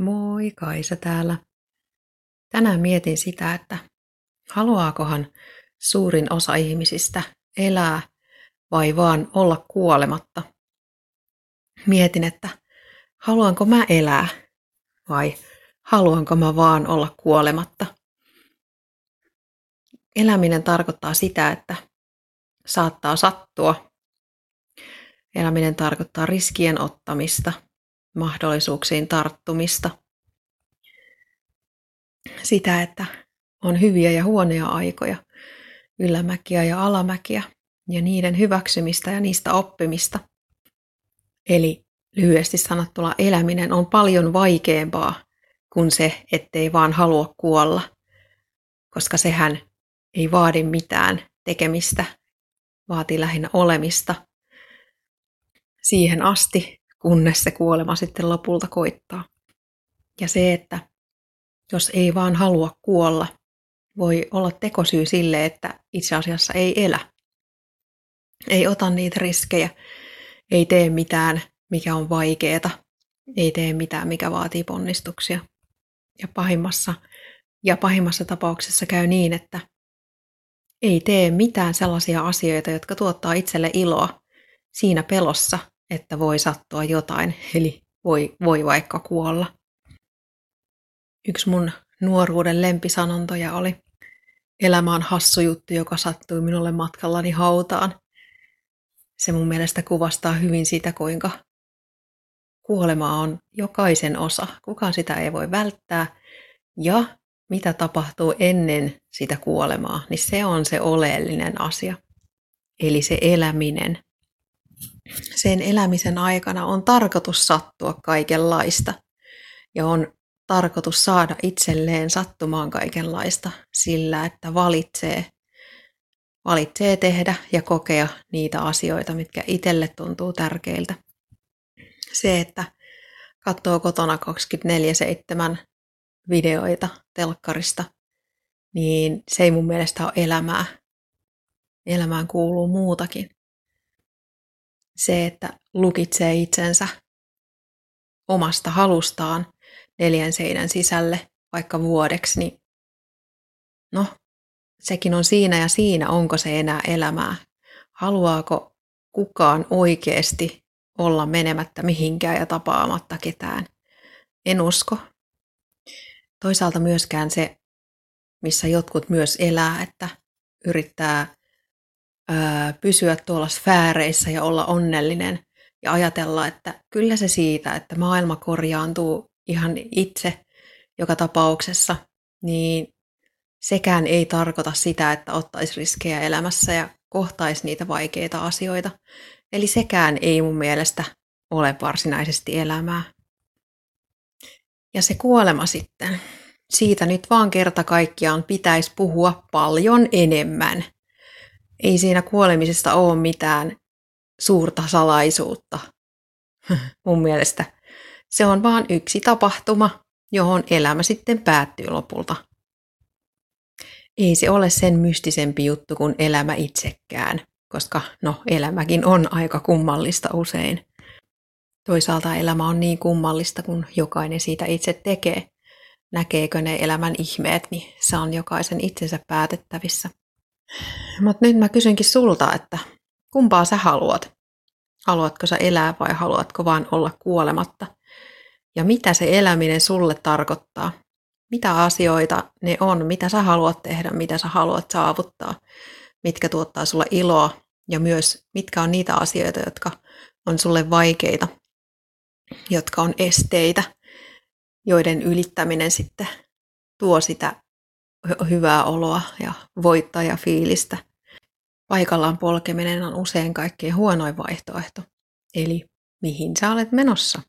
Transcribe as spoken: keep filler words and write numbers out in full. Moi, Kaisa täällä. Tänään mietin sitä, että haluaakohan suurin osa ihmisistä elää vai vaan olla kuolematta. Mietin, että haluanko mä elää vai haluanko mä vaan olla kuolematta. Eläminen tarkoittaa sitä, että saattaa sattua. Eläminen tarkoittaa riskien ottamista, mahdollisuuksiin tarttumista. Sitä, että on hyviä ja huonoja aikoja, ylämäkiä ja alamäkiä ja niiden hyväksymistä ja niistä oppimista. Eli lyhyesti sanottuna eläminen on paljon vaikeampaa kuin se, ettei vaan halua kuolla, koska sehän ei vaadi mitään tekemistä, vaatii lähinnä olemista siihen asti, kunnes se kuolema sitten lopulta koittaa. Ja se, että jos ei vaan halua kuolla, voi olla tekosyy sille, että itse asiassa ei elä. Ei ota niitä riskejä, ei tee mitään, mikä on vaikeeta, ei tee mitään, mikä vaatii ponnistuksia. Ja pahimmassa, ja pahimmassa tapauksessa käy niin, että ei tee mitään sellaisia asioita, jotka tuottaa itselle iloa siinä pelossa, että voi sattua jotain, eli voi, voi vaikka kuolla. Yksi mun nuoruuden lempisanontoja oli, elämä on hassu juttu, joka sattui minulle matkallani hautaan. Se mun mielestä kuvastaa hyvin sitä, kuinka kuolema on jokaisen osa. Kukaan sitä ei voi välttää. Ja mitä tapahtuu ennen sitä kuolemaa, niin se on se oleellinen asia. Eli se eläminen. Sen elämisen aikana on tarkoitus sattua kaikenlaista. Ja on tarkoitus saada itselleen sattumaan kaikenlaista sillä, että valitsee. Valitsee tehdä ja kokea niitä asioita, mitkä itselle tuntuu tärkeiltä. Se, että katsoo kotona kaksikymmentäneljä seitsemän videoita telkkarista, niin se ei mun mielestä ole elämää. Elämään kuuluu muutakin. Se, että lukitsee itsensä omasta halustaan neljän seinän sisälle vaikka vuodeksi, niin no, sekin on siinä ja siinä, onko se enää elämää. Haluaako kukaan oikeasti olla menemättä mihinkään ja tapaamatta ketään? En usko. Toisaalta myöskään se, missä jotkut myös elää, että yrittää öö, pysyä tuolla sfääreissä ja olla onnellinen ja ajatella, että kyllä se siitä, että maailma korjaantuu ihan itse joka tapauksessa, niin sekään ei tarkoita sitä, että ottaisi riskejä elämässä ja kohtaisi niitä vaikeita asioita. Eli sekään ei mun mielestä ole varsinaisesti elämää. Ja se kuolema sitten. Siitä nyt vaan kerta kaikkiaan pitäisi puhua paljon enemmän. Ei siinä kuolemisesta ole mitään suurta salaisuutta. Mun mielestä se on vaan yksi tapahtuma, johon elämä sitten päättyy lopulta. Ei se ole sen mystisempi juttu kuin elämä itsekään, koska no, elämäkin on aika kummallista usein. Toisaalta elämä on niin kummallista, kun jokainen siitä itse tekee. Näkeekö ne elämän ihmeet, niin se on jokaisen itsensä päätettävissä. Mutta nyt mä kysynkin sulta, että kumpaa sä haluat? Haluatko sä elää vai haluatko vaan olla kuolematta? Ja mitä se eläminen sulle tarkoittaa? Mitä asioita ne on, mitä sä haluat tehdä, mitä sä haluat saavuttaa, mitkä tuottaa sulle iloa ja myös mitkä on niitä asioita, jotka on sulle vaikeita, jotka on esteitä, joiden ylittäminen sitten tuo sitä hyvää oloa ja voittajafiilistä. Paikallaan polkeminen on usein kaikkein huonoin vaihtoehto, eli mihin sä olet menossa.